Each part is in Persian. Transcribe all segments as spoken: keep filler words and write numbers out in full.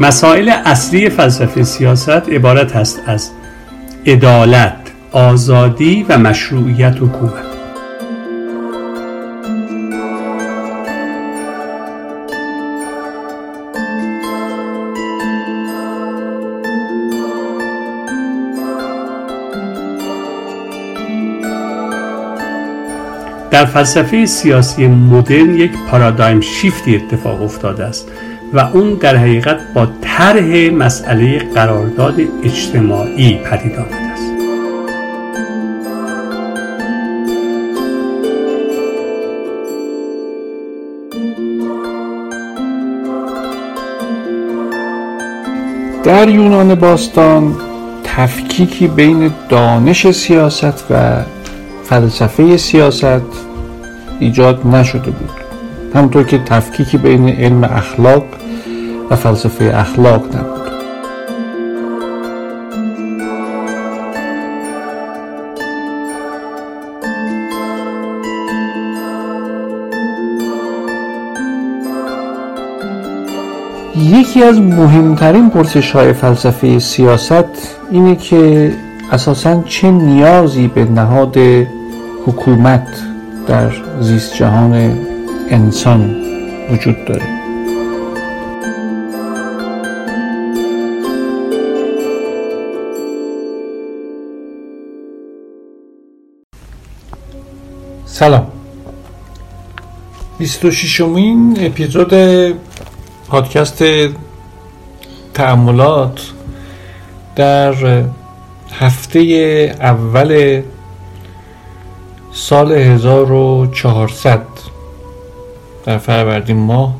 مسائل اصلی فلسفه سیاست عبارت است از عدالت، آزادی و مشروعیت حکومت. در فلسفه سیاسی مدرن یک پارادایم شیفتی اتفاق افتاده است و اون در حقیقت با طرح مسئله قرارداد اجتماعی پدید آمده است. در یونان باستان تفکیکی بین دانش سیاست و فلسفه سیاست ایجاد نشده بود، همونطور که تفکیکی بین علم اخلاق و فلسفه اخلاق نبود. یکی از مهمترین پرسش‌های فلسفه سیاست اینه که اساساً چه نیازی به نهاد حکومت در زیست جهان انسان وجود داره. سلام، بیست و ششمین اپیزود پادکست تاملات در هفته اول سال هزار و چهارصد در فروردین ماه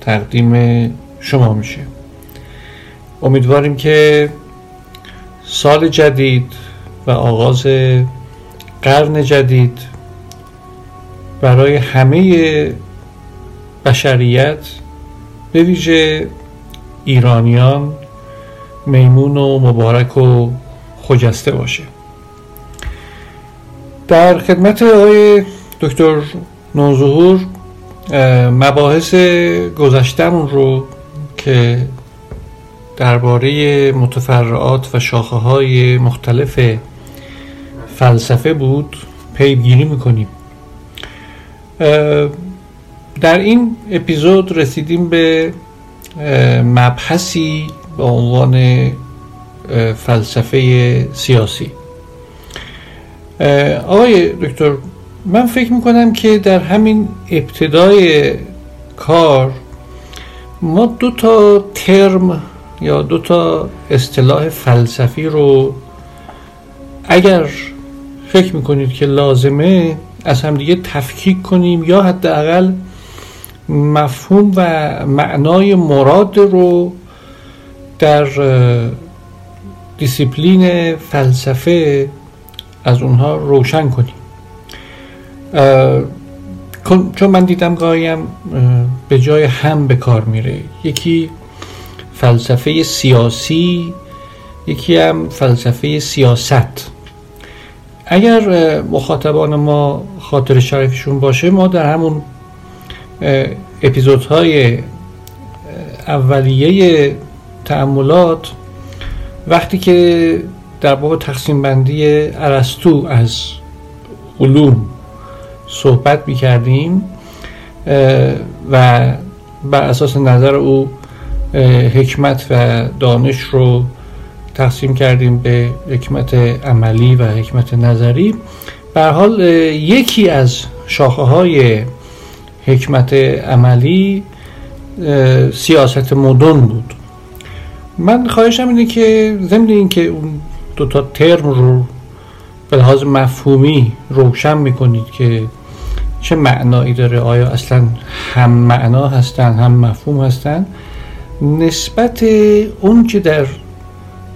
تقدیم شما میشه. امیدواریم که سال جدید و آغاز قرن جدید برای همه بشریت، به ویژه ایرانیان، میمون و مبارک و خجسته باشه. در خدمت آقای دکتر نوظهور مباحث گذشته‌مون رو که درباره متفرعات و شاخه‌های مختلف فلسفه بود پیگیری می‌کنیم. در این اپیزود رسیدیم به مبحثی به عنوان فلسفه سیاسی. آقای دکتر، من فکر میکنم که در همین ابتدای کار ما دو تا ترم یا دو تا اصطلاح فلسفی رو اگر فکر میکنید که لازمه از همدیگه تفکیک کنیم یا حداقل مفهوم و معنای مراد رو در دیسیپلین فلسفه از اونها روشن کنیم، چون من دیدم گاهیم به جای هم به کار میره، یکی فلسفه سیاسی، یکی هم فلسفه سیاست. اگر مخاطبان ما خاطر شریفشون باشه، ما در همون اپیزودهای اولیه تأملات وقتی که در باب تقسیم بندی ارسطو از علوم صحبت می‌کردیم و بر اساس نظر او حکمت و دانش رو تقسیم کردیم به حکمت عملی و حکمت نظری، به هر حال یکی از شاخه‌های حکمت عملی سیاست مدرن بود. من خواهشم اینه که ضمن اینکه اون دو تا ترم رو به لحاظ مفهومی روشن میکنید که چه معنایی داره، آیا اصلا هم معنا هستن هم مفهوم هستن، نسبت اون که در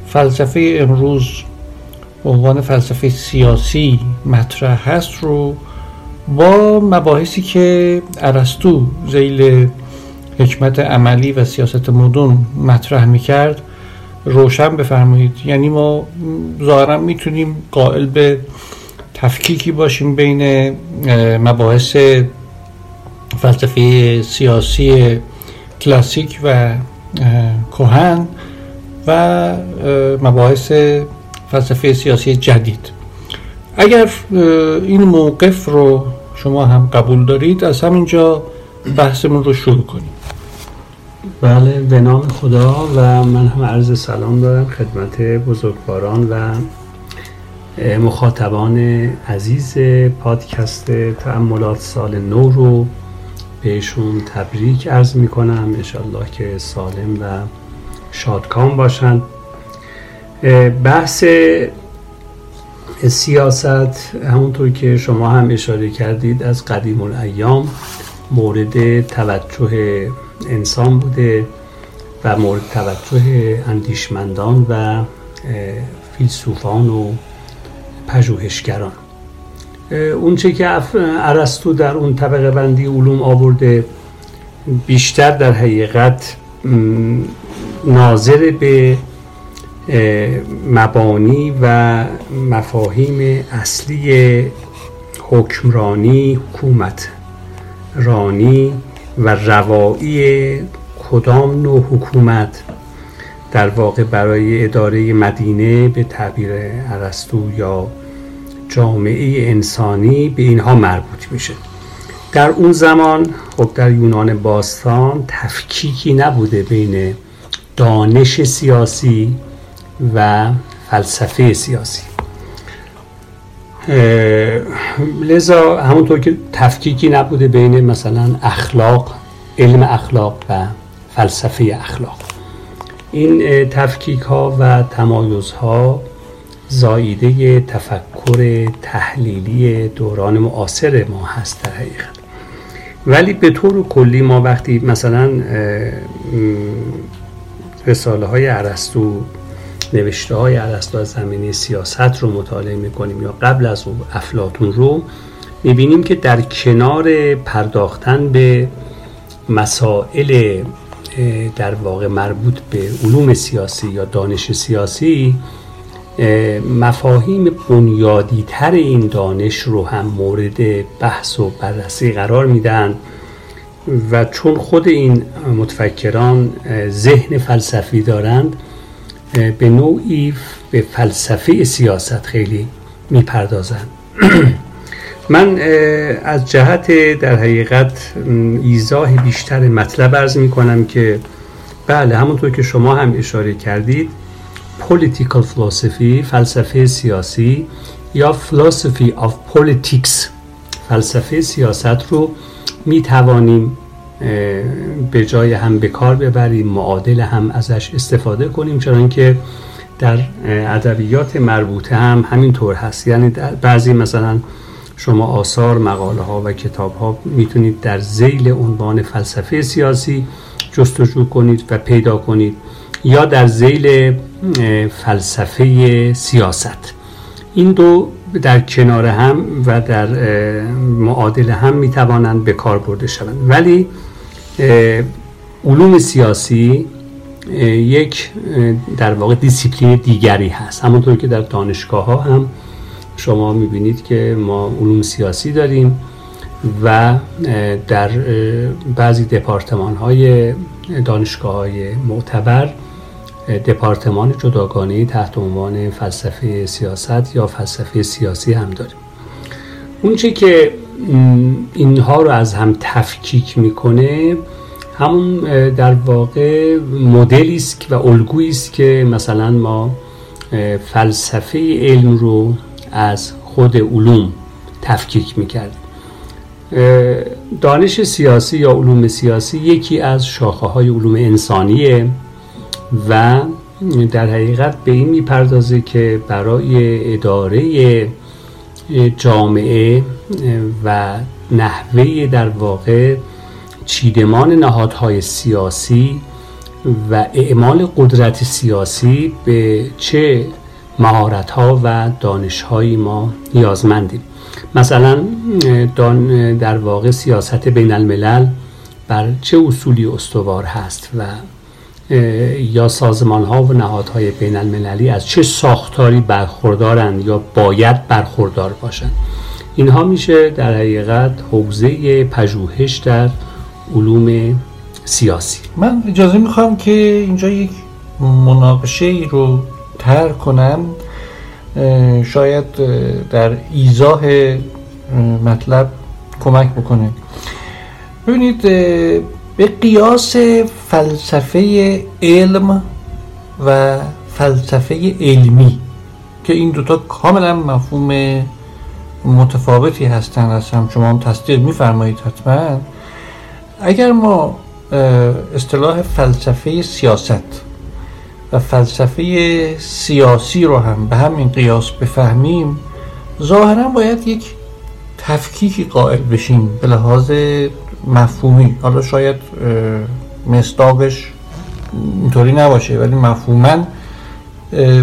فلسفه امروز به عنوان فلسفه سیاسی مطرح هست رو با مباحثی که ارسطو ذیل حکمت عملی و سیاست مدرن مطرح میکرد روشن بفرمایید. یعنی ما ظاهرا میتونیم قائل به تفکیکی باشیم بین مباحث فلسفه سیاسی کلاسیک و کهن و مباحث فلسفه سیاسی جدید. اگر این موقف رو شما هم قبول دارید، از همینجا بحثمون رو شروع کنیم. بله، به نام خدا. و من هم عرض سلام دارم خدمت بزرگواران و مخاطبان عزیز پادکست تأملات. سال نو رو بهشون تبریک عرض می کنم، انشالله که سالم و شادکام باشن. بحث سیاست همونطور که شما هم اشاره کردید از قدیم الایام مورد توجه انسان بوده و مورد توجه اندیشمندان و فیلسوفان و پژوهشگران. اون چه که ارسطو در اون طبقه بندی علوم آورده بیشتر در حقیقت ناظر به مبانی و مفاهیم اصلی حکمرانی، حکومت رانی و روایی کدام نوع حکومت در واقع برای اداره مدینه به تعبیر ارسطو یا جامعه انسانی به اینها مربوط میشه. در اون زمان خب در یونان باستان تفکیکی نبوده بین دانش سیاسی و فلسفه سیاسی، لذا همونطور که تفکیکی نبوده بین مثلا اخلاق، علم اخلاق و فلسفه اخلاق، این تفکیک ها و تمایز ها زاییده تفکر تحلیلی دوران معاصر ما هست در حقیقت. ولی به طور کلی ما وقتی مثلا رساله های ارسطو، نوشته های ارسطو از زمینه سیاست رو مطالعه میکنیم یا قبل از او افلاطون رو میبینیم که در کنار پرداختن به مسائل در واقع مربوط به علوم سیاسی یا دانش سیاسی، مفاهیم بنیادی تر این دانش رو هم مورد بحث و بررسی قرار میدن. و چون خود این متفکران ذهن فلسفی دارند، به نوعی به فلسفه سیاست خیلی میپردازند. من از جهت در حقیقت ایضاح بیشتر مطلب عرض میکنم که بله، همونطور که شما هم اشاره کردید، political philosophy، فلسفه سیاسی، یا philosophy of politics، فلسفه سیاست رو میتوانیم به جای هم به کار ببریم، معادل هم ازش استفاده کنیم، چون که در ادبیات مربوطه هم همینطور هست. یعنی بعضی مثلا شما آثار، مقاله ها و کتاب ها میتونید در ذیل عنوان فلسفه سیاسی جستجو کنید و پیدا کنید، یا در ذیل فلسفه سیاست. این دو در کنار هم و در معادل هم میتوانند به کار برده شوند. ولی علوم سیاسی یک در واقع دیسیپلین دیگری هست. همونطور که در دانشگاه ها هم شما میبینید که ما علوم سیاسی داریم و در بعضی دپارتمان های دانشگاه های معتبر دپارتمان جداگانه تحت عنوان فلسفه سیاست یا فلسفه سیاسی هم داریم. اون چه که اینها رو از هم تفکیک میکنه همون در واقع مدلی است و الگویی است که مثلا ما فلسفه علم رو از خود علوم تفکیک میکردیم. دانش سیاسی یا علوم سیاسی یکی از شاخه های علوم انسانیه و در حقیقت به این میپردازه که برای اداره جامعه و نحوه در واقع چیدمان نهادهای سیاسی و اعمال قدرت سیاسی به چه مهارت‌ها و دانش‌هایی ما نیازمندیم. مثلا در واقع سیاست بین الملل بر چه اصولی استوار هست و یا سازمان ها و نهادهای بین المللی از چه ساختاری برخوردارند یا باید برخوردار باشند. اینها میشه در حقیقت حوزه پژوهش در علوم سیاسی. من اجازه میخوام که اینجا یک مناقشه ای رو طرح کنم، شاید در ایضاح مطلب کمک بکنه. ببینید، به قیاس فلسفه علم و فلسفه علمی که این دوتا کاملا مفهوم متفاوتی هستن، اصلا شما هم تصدیق می‌فرمایید حتما. اگر ما اصطلاح فلسفه سیاست و فلسفه سیاسی رو هم به همین قیاس بفهمیم، ظاهرا باید یک تفکیکی قائل بشیم به لحاظ مفهومی. حالا شاید مصداقش اینطوری نباشه، ولی مفهوماً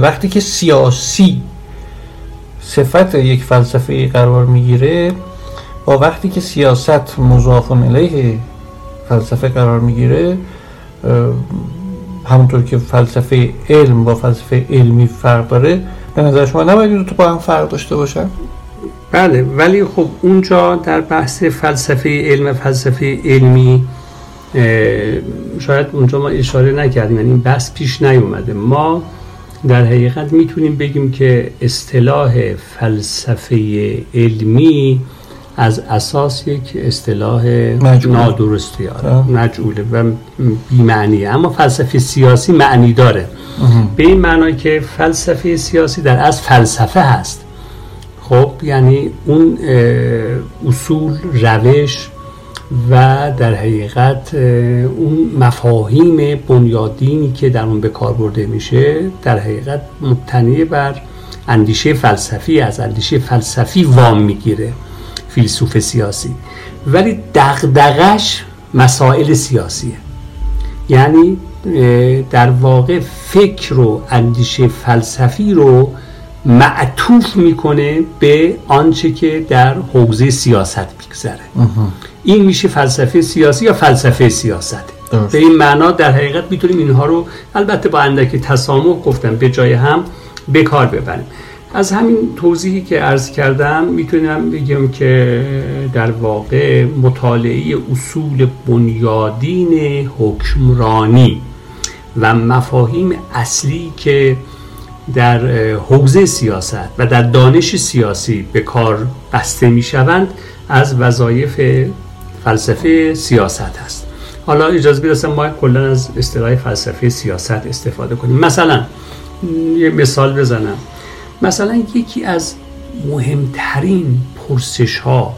وقتی که سیاسی صفت یک فلسفه قرار میگیره با وقتی که سیاست مضاف الیه فلسفه قرار میگیره، همونطور که فلسفه علم با فلسفه علمی فرق داره، به نظر شما نباید این دو تا با هم فرق داشته باشن؟ بله، ولی خب اونجا در بحث فلسفه علم و فلسفه علمی شاید اونجا ما اشاره نکردیم، یعنی این بحث پیش نیومده. ما در حقیقت میتونیم بگیم که اصطلاح فلسفه علمی از اساس یک اصطلاح نادرستی است، مجهوله و بی‌معنیه. اما فلسفه سیاسی معنی داره، به این معنا که فلسفه سیاسی در اصل فلسفه هست. خب یعنی اون اصول، روش و در حقیقت اون مفاهیم بنیادینی که در اون به کار برده میشه در حقیقت مبتنی بر اندیشه فلسفی، از اندیشه فلسفی وام میگیره فیلسوف سیاسی، ولی دغدغش مسائل سیاسیه. یعنی در واقع فکر و اندیشه فلسفی رو معطوف میکنه به آنچه که در حوزه سیاست میگذره. این میشه فلسفه سیاسی یا فلسفه سیاست. به این معنا در حقیقت میتونیم اینها رو، البته با اندک تسامح گفتم، به جای هم به کار ببریم. از همین توضیحی که عرض کردم میتونم بگم که در واقع مطالعه اصول بنیادین حکمرانی و مفاهیم اصلی که در حوزه سیاست و در دانش سیاسی به کار بسته میشوند از وظایف فلسفه سیاست هست. حالا اجازه بدید ما کلا از اصطلاح فلسفه سیاست استفاده کنیم. مثلا یه مثال بزنم، مثلا یکی از مهمترین پرسش ها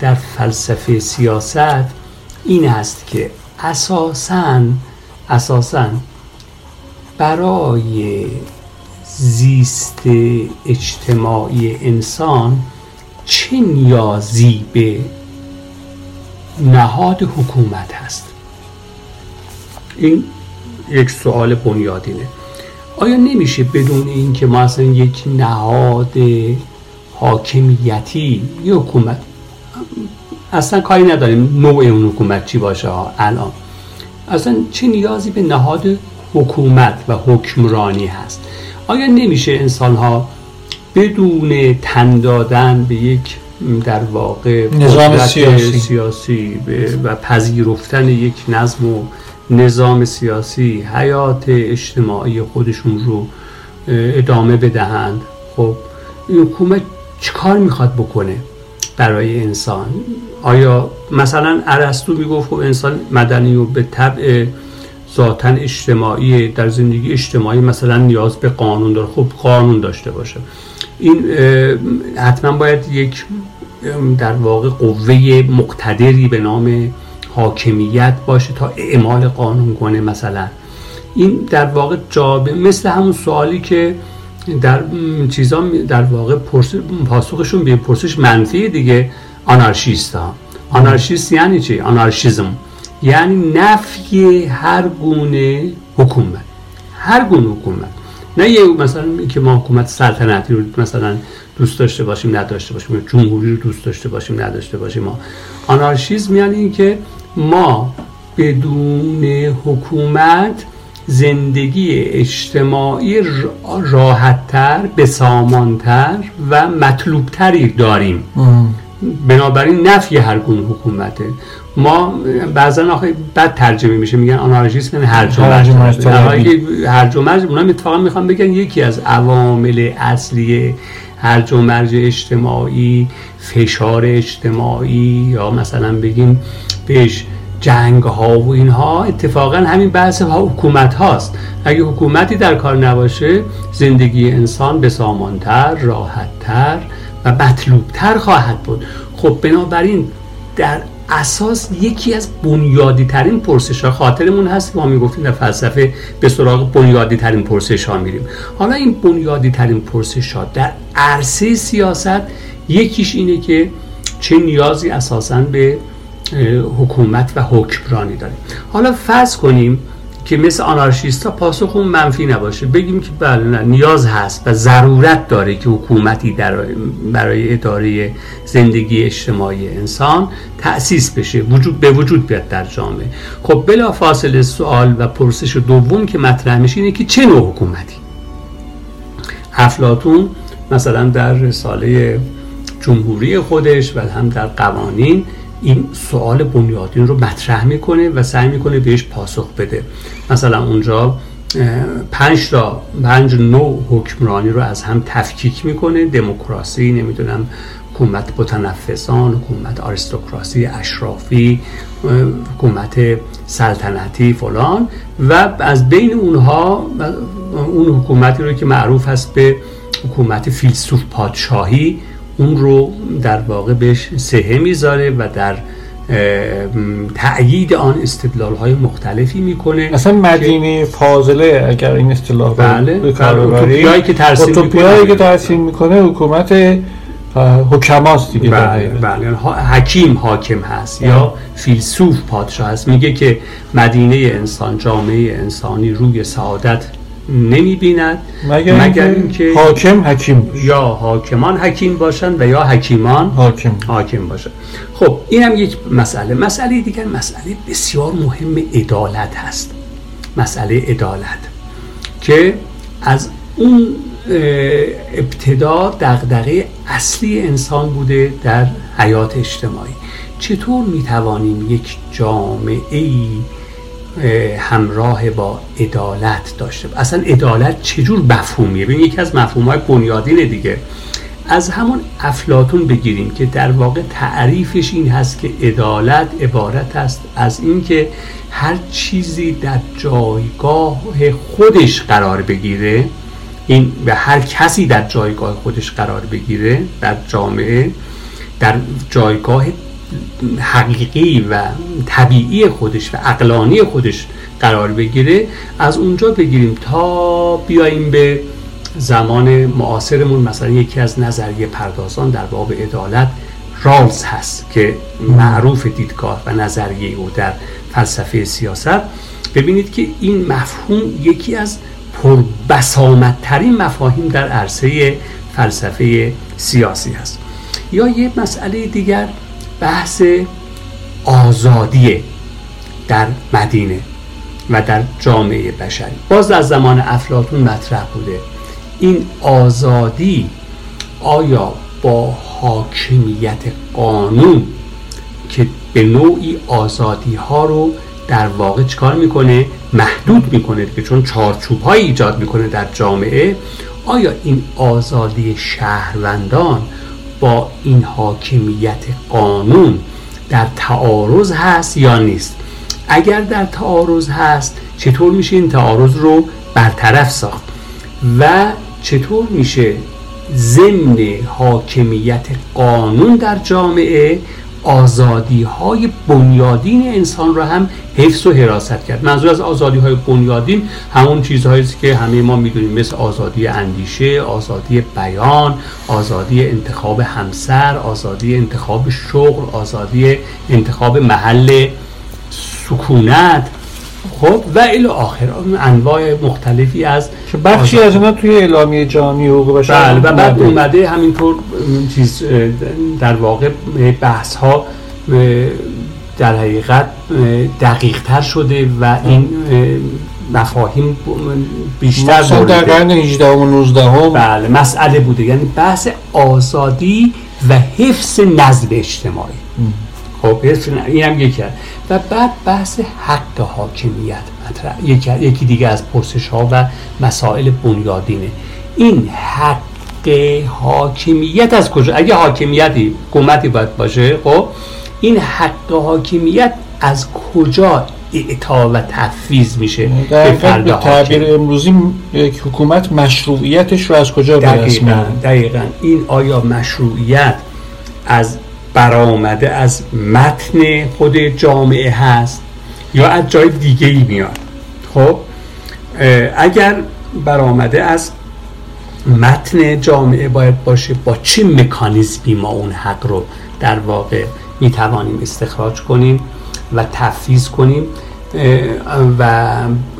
در فلسفه سیاست این هست که اساساً اساساً برای زیست اجتماعی انسان چه نیازی به نهاد حکومت هست؟ این یک سوال بنیادینه. آیا نمیشه بدون این که ما اصلا یک نهاد حاکمیتی، یک حکومت، اصلا کاری نداریم نوع اون حکومت چی باشه الان، اصلا چه نیازی به نهاد حکومت و حکمرانی هست؟ آیا نمیشه انسان‌ها بدون تن دادن به یک در واقع نظام سیاسی. سیاسی و پذیرفتن یک نظم و نظام سیاسی حیات اجتماعی خودشون رو ادامه بدهند؟ خب این حکومت چیکار میخواد بکنه برای انسان؟ آیا مثلا ارسطو میگفت خب انسان مدنی و به طبع ذاتاً اجتماعی، در زندگی اجتماعی مثلا نیاز به قانون داره، خب قانون داشته باشه. این حتما باید یک در واقع قوه مقتدری به نام حاکمیت باشه تا اعمال قانون کنه. مثلا این در واقع جواب مثل همون سوالی که در چیزا در واقع پاسخشون به پرسش منفی دیگه آنارشیست ها. آنارشیست یعنی چی؟ آنارشیزم یعنی نفی هر گونه حکومت، هر گونه حکومت، نه یه مثلا که ما حکومت سلطنتی رو مثلا دوست داشته باشیم نداشته باشیم، جمهوری رو دوست داشته باشیم نداشته باشیم. ما آنارشیسم یعنی این که ما بدون حکومت زندگی اجتماعی راحت‌تر، بسامان‌تر و مطلوب‌تری داریم. بنابراین نفی هر گونه حکومته. ما بعضا آخه بد ترجمه میشه، میگن آنارشیسم یعنی هرج و مرج. هرج و مرج اونا اتفاقا میخوان بگن یکی از عوامل اصلی هرج و مرج اجتماعی فشار اجتماعی یا مثلا بگیم بهش جنگ ها و اینها اتفاقا همین بحث ها حکومت هاست. اگه حکومتی در کار نباشه زندگی انسان بسامانتر، راحتتر و مطلوبتر خواهد بود. خب بنابراین در اساس یکی از بنیادی ترین پرسش ها، خاطرمون هست ما میگفتیم در فلسفه به سراغ بنیادی ترین پرسش ها میریم، حالا این بنیادی ترین پرسش ها در عرصه سیاست یکیش اینه که چه نیازی اساساً به حکومت و حکمرانی داریم. حالا فرض کنیم که مثل آنارشیستا پاسخ اون منفی نباشه، بگیم که بله نه نیاز هست و ضرورت داره که حکومتی در برای اداره زندگی اجتماعی انسان تأسیس بشه، وجود به وجود بیاد در جامعه. خب بلا فاصله سوال و پرسش دوم که مطرح میشه اینه که چه نوع حکومتی. افلاطون مثلا در رساله جمهوری خودش و هم در قوانین این سوال بنیادین رو مطرح میکنه و سعی میکنه بهش پاسخ بده. مثلا اونجا پنج تا پنج نوع حکمرانی رو از هم تفکیک میکنه، دموکراسی، نمیدونم حکومت متنفسان، حکومت آریستوکراسی اشرافی، حکومت سلطنتی فلان، و از بین اونها اون حکومتی رو که معروف هست به حکومت فیلسوف پادشاهی اون رو در واقع بهش سهه میذاره و در تأیید آن استدلال‌های مختلفی میکنه. اصلا مدینه فاضله اگر این اصطلاح بله به کار ببریم، اوتوپیایی که ترسیم میکنه حکومت حکماست دیگه. بله بله حکیم حاکم هست اه. یا فیلسوف پادشاه هست. میگه که مدینه انسان، جامعه انسانی روی سعادت نمی بیند مگر, مگر اینکه این حاکم حکیم یا حاکمان حکیم باشند و یا حکیمان حاکم حاکم باشند. خب این هم یک مسئله. مسئله دیگر مسئله بسیار مهم عدالت هست، مسئله عدالت که از اون ابتدا دغدغه اصلی انسان بوده در حیات اجتماعی. چطور می توانیم یک جامعه‌ای همراه با عدالت داشته؟ اصلا عدالت چجور مفهومیه؟ ببین یکی از مفاهیم بنیادینه دیگه. از همون افلاطون بگیریم که در واقع تعریفش این هست که عدالت عبارت است از این که هر چیزی در جایگاه خودش قرار بگیره، این به هر کسی در جایگاه خودش قرار بگیره در جامعه، در جایگاه حقیقی و طبیعی خودش و عقلانی خودش قرار بگیره. از اونجا بگیریم تا بیاییم به زمان معاصرمون، مثلا یکی از نظریه پردازان در باب عدالت رالز هست که معروف دیدگاه و نظریه او در فلسفه سیاست. ببینید که این مفهوم یکی از پربسامدترین مفاهیم در عرصه فلسفه سیاسی هست. یا یه مسئله دیگر بحث آزادی در مدینه و در جامعه بشری، باز از زمان افلاطون مطرح بوده. این آزادی آیا با حاکمیت قانون که به نوعی آزادی ها رو در واقع چکار میکنه؟ محدود میکنه که چون چارچوب های ایجاد میکنه در جامعه. آیا این آزادی شهروندان با این حاکمیت قانون در تعارض هست یا نیست؟ اگر در تعارض هست چطور میشه این تعارض رو برطرف ساخت و چطور میشه ضمن حاکمیت قانون در جامعه آزادی های بنیادین انسان را هم حفظ و حراست کرد؟ منظور از آزادی های بنیادین همون چیزهایی است که همه ما میدونیم، مثل آزادی اندیشه، آزادی بیان، آزادی انتخاب همسر، آزادی انتخاب شغل، آزادی انتخاب محل سکونت، خب و الی آخر انواع مختلفی از که بخشی از اونها توی اعلامیه جهانی حقوق بشر بله و بعد اومده همینطور چیز در واقع بحث ها در حقیقت دقیق تر شده و این مفاهیم بیشتر برده. در قرن هجدهم و نوزدهم بله مسئله بوده، یعنی بحث آزادی و حفظ نظم اجتماعی. خب این هم یکی هست. و بعد بحث حق حاکمیت مطرح، یکی دیگه از پرسش ها و مسائل بنیادینه. این حق حاکمیت از کجا؟ اگه حاکمیتی حکومتی باید باشه، خب این حق حاکمیت از کجا اعطا و تفویض میشه؟ به فرد تعبیر امروزی حکومت مشروعیتش رو از کجا برسونه؟ دقیقاً این آیا مشروعیت از برآمده از متن خود جامعه هست یا از جای دیگه ای میاد؟ خب اگر برآمده از متن جامعه باید باشه، با چه مکانیزمی ما اون حق رو در واقع میتوانیم استخراج کنیم و تفویض کنیم؟ و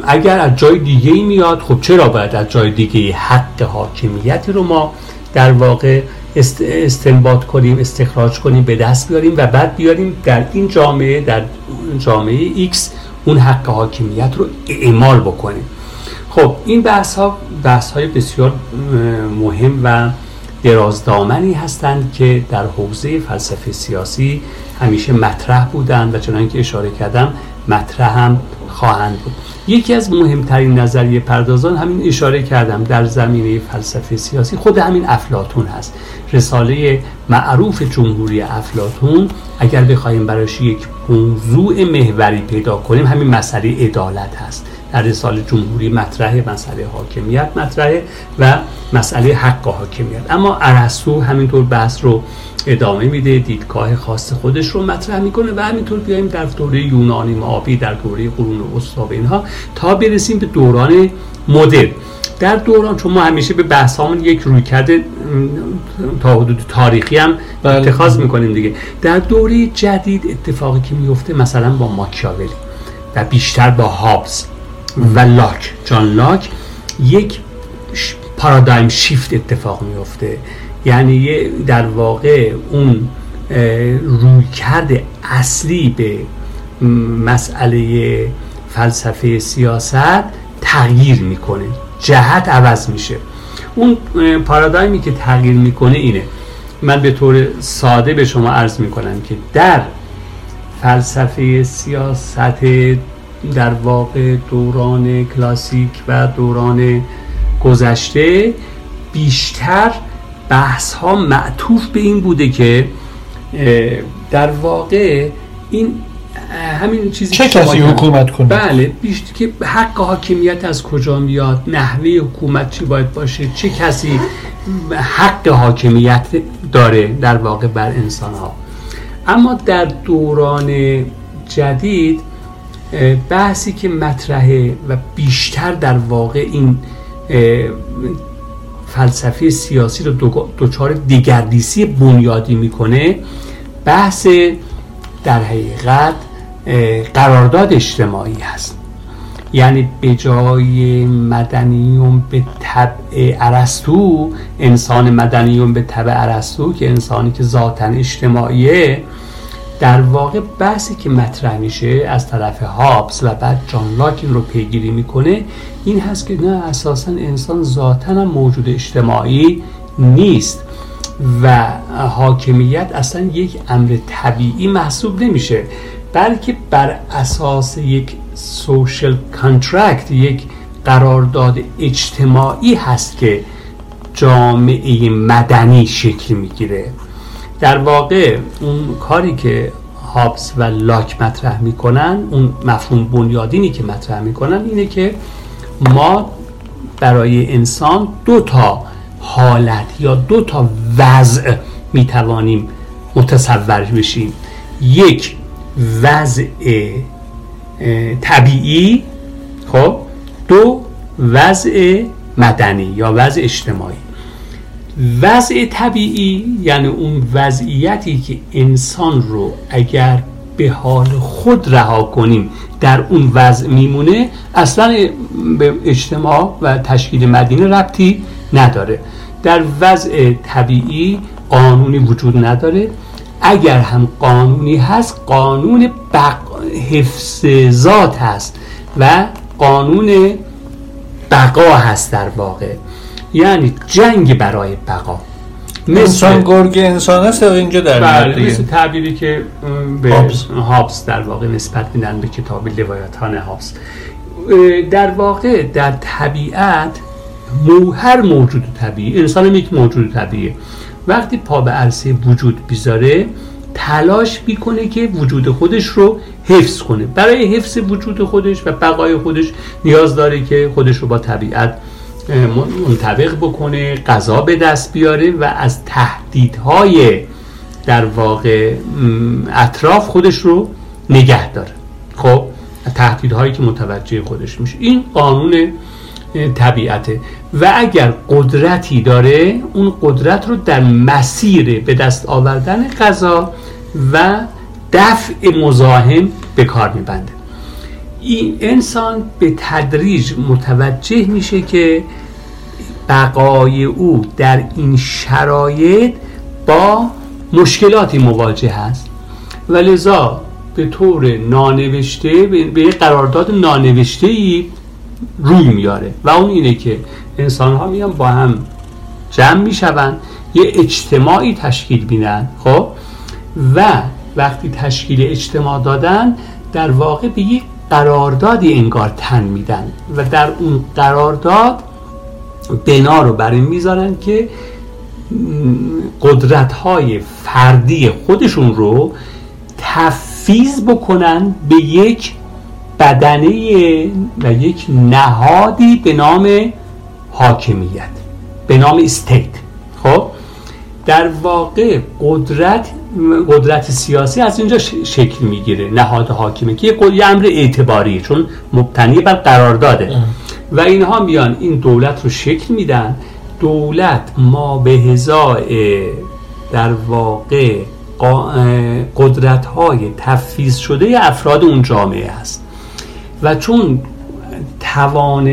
اگر از جای دیگه ای میاد، خب چرا باید از جای دیگه ای حق حاکمیتی رو ما در واقع است استنباط کنیم، استخراج کنیم، به دست بیاریم و بعد بیاریم در این جامعه، در جامعه ایکس اون حق حاکمیت رو اعمال بکنیم. خب این بحث ها بحث های بسیار مهم و درازدامنی هستند که در حوزه فلسفه سیاسی همیشه مطرح بودند و چنان که اشاره کردم مطرح هم خواهند بود. یکی از مهمترین نظریه پردازان، همین اشاره کردم، در زمینه فلسفه سیاسی خود همین افلاطون هست. رساله معروف جمهوری افلاطون، اگر بخوایم براش یک موضوع محوری پیدا کنیم، همین مسئله عدالت هست. در رساله جمهوری مطرحه، مسئله حاکمیت مطرحه و مسئله حق حاکمیت. اما ارسطو همینطور بحث رو ادامه میده، دیدگاه خاص خودش رو مطرح میکنه و همینطور بیایم در دوره یونانی معابی، در دوره قرون وسطا به اینها تا برسیم به دوران مدرن. در دوران، چون ما همیشه به بحثامون یک رویکرد تا حدود تاریخی هم اتخاذ میکنیم دیگه، در دوره جدید اتفاقی که میفته مثلا با ماکیاوللی و بیشتر با هابز و لاک، جان لاک، یک پارادایم شیفت اتفاق میفته. یعنی در واقع اون رویکرد اصلی به مسئله فلسفه سیاست تغییر میکنه، جهت عوض میشه. اون پارادایمی که تغییر میکنه اینه، من به طور ساده به شما عرض میکنم که در فلسفه سیاست در واقع دوران کلاسیک و دوران گذشته بیشتر بحث ها معطوف به این بوده که در واقع این همین چیزی چه کسی حکومت کنه، بله، بیشتر که حق حاکمیت از کجا میاد، نحوه حکومت چی باید باشه، چه کسی حق حاکمیت داره در واقع بر انسان ها. اما در دوران جدید بحثی که مطرحه و بیشتر در واقع این فلسفه سیاسی رو دوچار دگردیسی بنیادی میکنه، بحث در حقیقت قرارداد اجتماعی هست. یعنی به جای مدنیون به طبع ارسطو، انسان مدنیون به طبع ارسطو که انسانی که ذاتاً اجتماعیه، در واقع بحثی که مطرح میشه از طرف هابز و بعد جان لاک این رو پیگیری میکنه این هست که نه، اساساً انسان ذاتاً هم موجود اجتماعی نیست و حاکمیت اصلا یک امر طبیعی محسوب نمیشه، بلکه بر اساس یک سوشال کانترکت، یک قرارداد اجتماعی هست که جامعه مدنی شکل میگیره. در واقع اون کاری که هابز و لاک مطرح میکنن، اون مفهوم بنیادینی که مطرح میکنن اینه که ما برای انسان دو تا حالت یا دو تا وضع میتوانیم متصور بشیم، یک وضع طبیعی، خب، دو وضع مدنی یا وضع اجتماعی. وضع طبیعی یعنی اون وضعیتی که انسان رو اگر به حال خود رها کنیم در اون وضع میمونه، اصلا به اجتماع و تشکیل مدینه ربطی نداره. در وضع طبیعی قانونی وجود نداره، اگر هم قانونی هست قانون بق... حفظ ذات هست و قانون بقا هست در واقع، یعنی جنگ برای بقا. انسان گرگ انسان است اینجا در بله دیگه. مثل تعبیری که به هابز. هابز در واقع نسبت میدن به کتاب لویاتان هابز، در واقع در طبیعت هر موجود طبیعی، انسان یک موجود طبیعیه، وقتی پا به عرصه وجود بیزاره تلاش میکنه که وجود خودش رو حفظ کنه. برای حفظ وجود خودش و بقای خودش نیاز داره که خودش رو با طبیعت منطبق بکنه، غذا به دست بیاره و از تهدیدهای در واقع اطراف خودش رو نگه داره. خب تهدیدهایی که متوجه خودش میشه، این قانون طبیعته و اگر قدرتی داره اون قدرت رو در مسیر به دست آوردن غذا و دفع مزاحم به کار میبنده. این انسان به تدریج متوجه میشه که بقای او در این شرایط با مشکلاتی مواجه است و لذا به طور نانوشته به قرارداد نانوشته‌ای روی میاره و اون اینه که انسان ها میان با هم جمع میشون، یه اجتماعی تشکیل میدن. خب و وقتی تشکیل اجتماع دادن در واقع به یک قراردادی انگار تن میدن و در اون قرارداد بنا رو بر این میذارن که قدرت های فردی خودشون رو تفویض بکنن به یک بدنه و یک نهادی به نام حاکمیت، به نام استیت. خب در واقع قدرت قدرت سیاسی از اینجا شکل میگیره، نهاد حاکمه که یه امر اعتباریه چون مبتنی بر قرارداده و اینها میان این دولت رو شکل میدن. دولت ما به ازای در واقع قدرت های تفویض شده افراد اون جامعه است و چون توان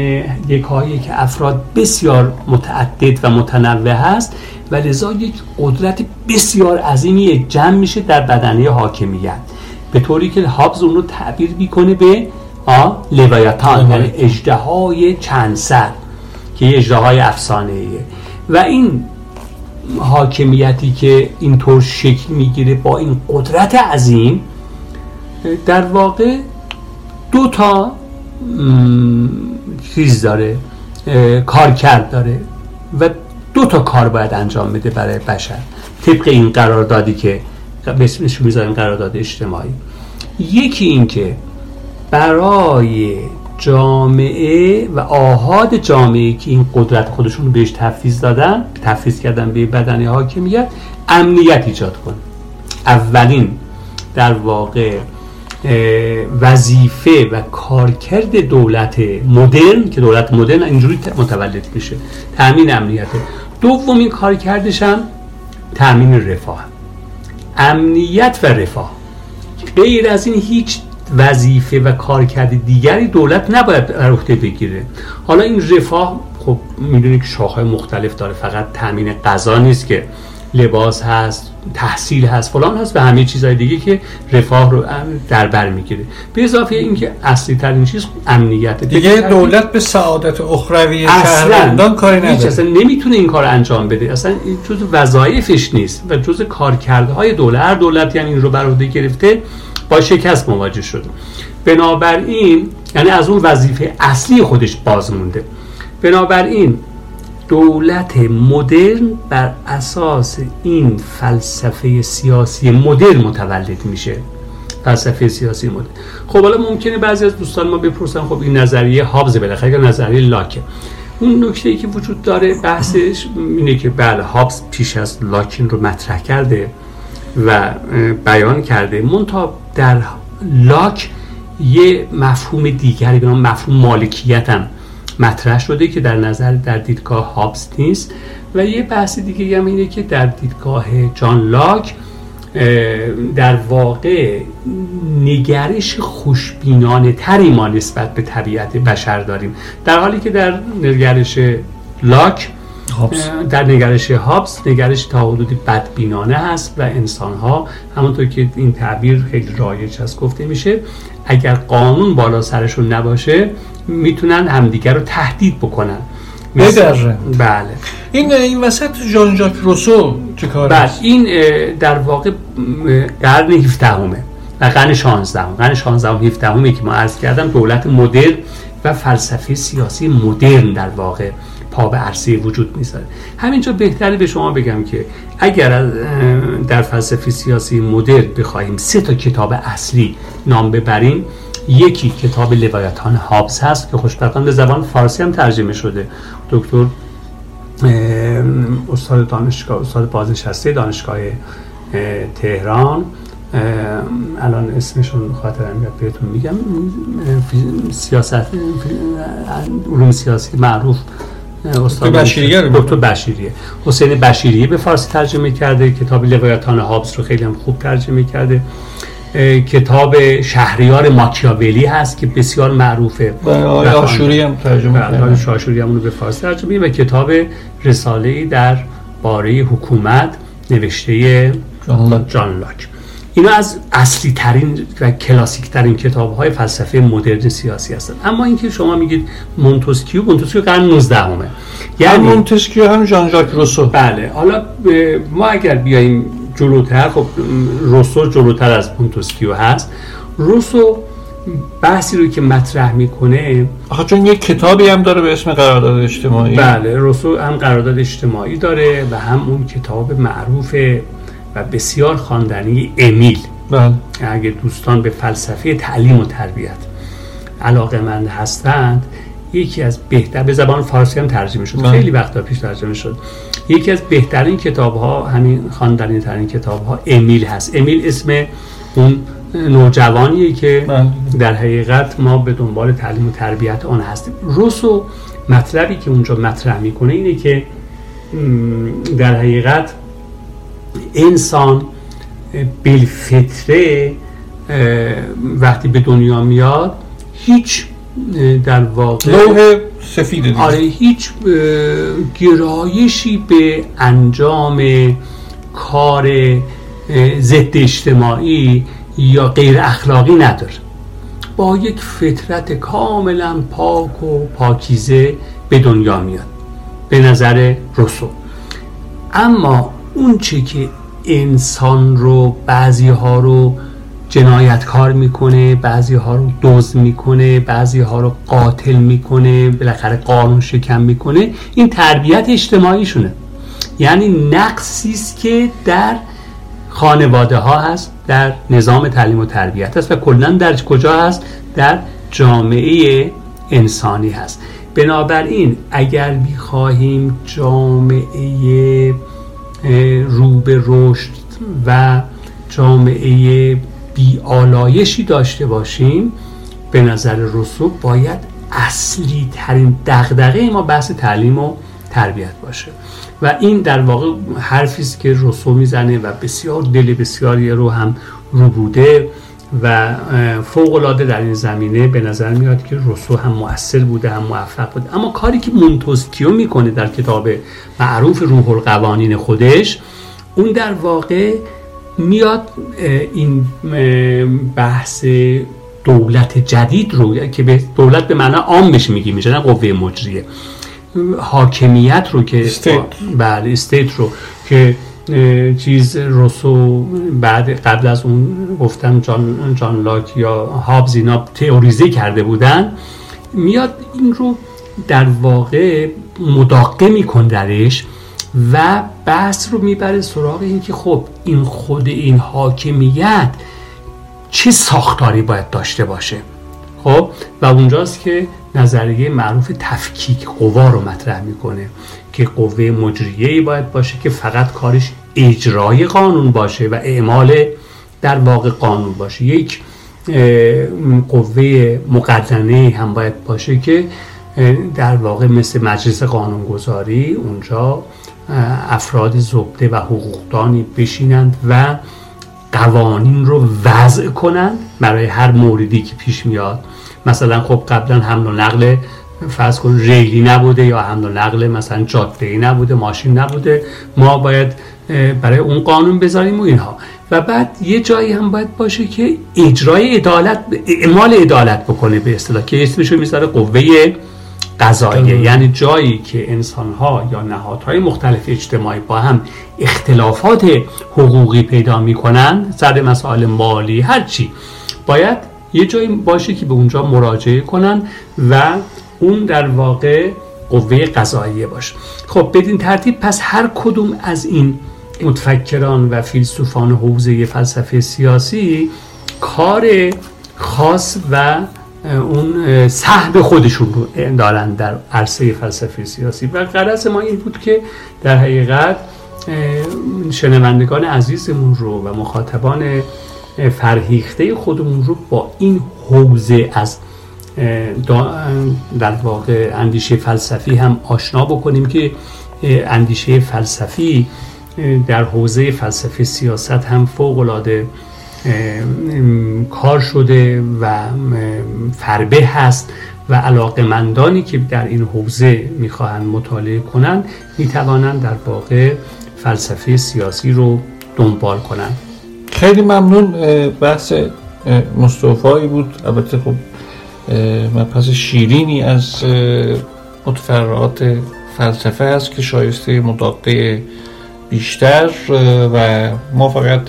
یکایی که افراد بسیار متعدد و متنوع هست و لذا یک قدرت بسیار عظیمی جمع میشه در بدنه حاکمیت، به طوری که هابز اون رو تعبیر میکنه به لویاتان، یعنی اژدهای چند سر که یه اژدهای افسانه‌ایه و این حاکمیتی که اینطور شکل میگیره با این قدرت عظیم در واقع دو تا چیز داره، کارکرد داره و دو تا کار باید انجام بده برای بشر طبق این قراردادی که اسمش میذاریم قرارداد اجتماعی. یکی این که برای جامعه و آحاد جامعه که این قدرت خودشون بهش تفویض دادن، تفویض کردن به بدنه حاکمیت، امنیت ایجاد کنه. اولین در واقع وظیفه و کارکرد دولت مدرن که دولت مدرن اینجوری متولد میشه، تامین امنیته. دومین کارکردش هم تامین رفاه، امنیت و رفاه. غیر از این هیچ وظیفه و کارکرد دیگری دولت نباید بر عهده بگیره. حالا این رفاه خب میدونید که شاخه‌های مختلف داره، فقط تامین غذا نیست که لباس هست، تحصیل هست، فلان هست و همه چیزهای دیگه که رفاه رو در بر میگیره، به اضافه اینکه اصلی ترین چیز امنیت دیگه. دولت به سعادت اخروی شهروندان کاری نداره، هیچ اصلا نمیتونه این کار انجام بده، اصلا این جزء وظایفش نیست و جزء کارکردهای دولت. هر دولت یعنی این رو بر عهده گرفته با شکست مواجه شده، بنابراین یعنی از اون وظیفه اصلی خودش باز مونده. بنابراین دولت مدرن بر اساس این فلسفه سیاسی مدرن متولد میشه، فلسفه سیاسی مدرن. خب حالا ممکنه بعضی از دوستان ما بپرسن خب این نظریه هابز بالاخره نظریه لاکه. اون نکته ای که وجود داره بحثش اینه که بله هابز پیش از لاکین رو مطرح کرده و بیان کرده، منتها در لاک یه مفهوم دیگری به نام مفهوم مالکیت هم مطرح شده که در نظر در دیدگاه هابز نیست و یه بحث دیگه هم اینه که در دیدگاه جان لاک در واقع نگرش خوشبینانه تری ما نسبت به طبیعت بشر داریم، در حالی که در نگرش لاک هابز. در نگرش هابز نگرش تا حدودی بدبینانه هست و انسان‌ها همونطور که این تعبیر خیلی رایج است گفته میشه اگر قانون بالا سرشون نباشه میتونن همدیگر رو تهدید بکنن. بله این این وسط ژان ژاک روسو چه کاره؟ بس این در واقع قرن هفدهمه و قرن شانزدهم قرن شانزدهم هفدهمه که ما عرض کردم دولت مدرن و فلسفه سیاسی مدرن در واقع پا به عرصه وجود می‌ذاره. همینجا بهتره به شما بگم که اگر در فلسفه سیاسی مدرن بخوایم سه تا کتاب اصلی نام ببریم، یکی کتاب لویاتان هابز هست که خوشبختانه به زبان فارسی هم ترجمه شده. دکتر استاد دانشگاه استاد بازنشسته دانشگاه تهران، الان اسمشون خاطرم میاد بهتون میگم، سیاست علوم سیاسی معروف استاد بشیریه، دکتر بشیریه، حسین بشیری به فارسی ترجمه کرده کتاب لویاتان هابز رو، خیلی هم خوب ترجمه کرده. کتاب شهريار ماکیاوللی هست که بسیار معروفه و آشوری هم ترجمه کرده، داريوش آشوري هم اون رو به فارسی ترجمه، و کتاب رساله‌ای در باره حکومت نوشته جان لاک. اینا از اصلی ترین و کلاسیک ترین کتاب‌های فلسفه مدرن سیاسی هستند. اما اینکه شما میگید مونتسکیو، مونتسکیو قرن نوزدهمه، یعنی مونتسکیو هم ژان ژاک روسو. بله، حالا ما اگر بیایم جلوتر، خب روسو جلوتر از مونتسکیو هست. روسو بحثی رو که مطرح میکنه، آخه چون یک کتابی هم داره به اسم قرارداد اجتماعی. بله، روسو هم قرارداد اجتماعی داره و هم اون کتاب معروف و بسیار خواندنی امیل. بله، اگه دوستان به فلسفه تعلیم و تربیت علاقه‌مند هستند، یکی از بهتر، به زبان فارسی هم ترجمه شد، من. خیلی وقتا پیش ترجمه شد. یکی از بهترین کتاب‌ها، همین خواندنی ترین کتاب‌ها امیل هست. امیل اسم اون نوجوانیه که من. در حقیقت ما به دنبال تعلیم و تربیت آن هستیم. روسو مطلبی که اونجا مطرح میکنه اینه که در حقیقت انسان بالفطره وقتی به دنیا میاد هیچ در واقع لوح سفید دید. آره، هیچ گرایشی به انجام کار ضد اجتماعی یا غیر اخلاقی نداره. با یک فطرت کاملا پاک و پاکیزه به دنیا میاد به نظر روسو. اما اون چی که انسان رو، بعضی ها رو جنایتکار میکنه، بعضی ها رو دزد میکنه، بعضی ها رو قاتل میکنه، بالاخره قانون شکن میکنه، این تربیت اجتماعیشونه. یعنی نقصی است که در خانواده ها هست، در نظام تعلیم و تربیت هست و کلا در کجا هست؟ در جامعه انسانی هست. بنابراین اگر بخواهیم جامعه رو به رشد و جامعه بی‌آلایشی داشته باشیم، به نظر روسو باید اصلی ترین دغدغه ما بحث تعلیم و تربیت باشه و این در واقع حرفی است که روسو میزنه و بسیار دل بسیاری رو هم رو بوده و فوق‌العاده در این زمینه به نظر میاد که روسو هم مؤثر بوده، هم موفق بوده. اما کاری که مونتسکیو میکنه در کتاب معروف روح القوانین خودش، اون در واقع میاد این بحث دولت جدید رو که به دولت به معنی عامش میگیم، میشه نه قوه مجریه، حاکمیت رو که استیت. بله، استیت رو که چیز روسو بعد قبل از اون گفتم جان جان لاک یا هابز اینا تئوریزه کرده بودن، میاد این رو در واقع مداقه میکنه درش و بحث رو میبره سراغ این که خب این خود این حاکمیت چه ساختاری باید داشته باشه. خب و اونجاست که نظریه معروف تفکیک قوا رو مطرح میکنه که قوه مجریه‌ای باید باشه که فقط کارش اجرای قانون باشه و اعمال در واقع قانون باشه. یک قوه مقننه هم باید باشه که در واقع مثل مجلس قانونگذاری اونجا افراد زبده و حقوقدانی بشینند و قوانین رو وضع کنند برای هر موردی که پیش میاد. مثلا خب قبلا حمل و نقل فرض کن ریلی نبوده یا حمل و نقل مثلا جاده‌ای نبوده، ماشین نبوده، ما باید برای اون قانون بذاریم و اینها. و بعد یه جایی هم باید باشه که اجرای عدالت، اعمال عدالت بکنه به اصطلاح، که اسمش رو میذاره قوه قضاییه، یعنی جایی که انسان‌ها یا نهادهای مختلف اجتماعی با هم اختلافات حقوقی پیدا می‌کنند، سر مسائل مالی هر چی، باید یه جایی باشه که به اونجا مراجعه کنن و اون در واقع قوه قضاییه باشه. خب بدین ترتیب پس هر کدوم از این متفکران و فیلسوفان حوزه فلسفه سیاسی کار خاص و اون سهم خودشون رو دارن در عرصه فلسفه سیاسی. و غرض ما این بود که در حقیقت شنوندگان عزیزمون رو و مخاطبان فرهیخته خودمون رو با این حوزه از در واقع اندیشه فلسفی هم آشنا بکنیم که اندیشه فلسفی در حوزه فلسفه سیاست هم فوق‌العاده کار شده و فربه هست و علاقمندانی که در این حوزه میخواهند مطالعه کنند میتوانند در واقع فلسفه سیاسی رو دنبال کنند. خیلی ممنون. بحث مصطفی بود، البته خب مبحث شیرینی از متفرعات فلسفه است که شایسته مداقه بیشتر و ما فقط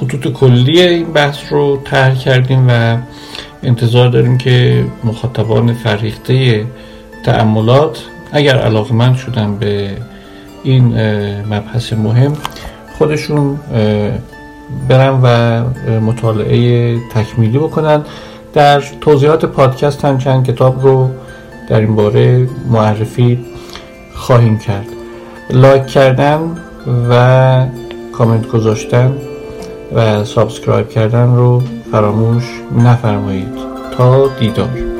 خطوط کلی این بحث رو طرح کردیم و انتظار داریم که مخاطبان فرهیخته تأملات اگر علاقمند شدن به این مبحث مهم خودشون برن و مطالعه تکمیلی بکنن. در توضیحات پادکست هم چند کتاب رو در این باره معرفی خواهیم کرد. لایک کردن و کامنت گذاشتن و سابسکرایب کردن رو فراموش نفرمایید. تا دیدار.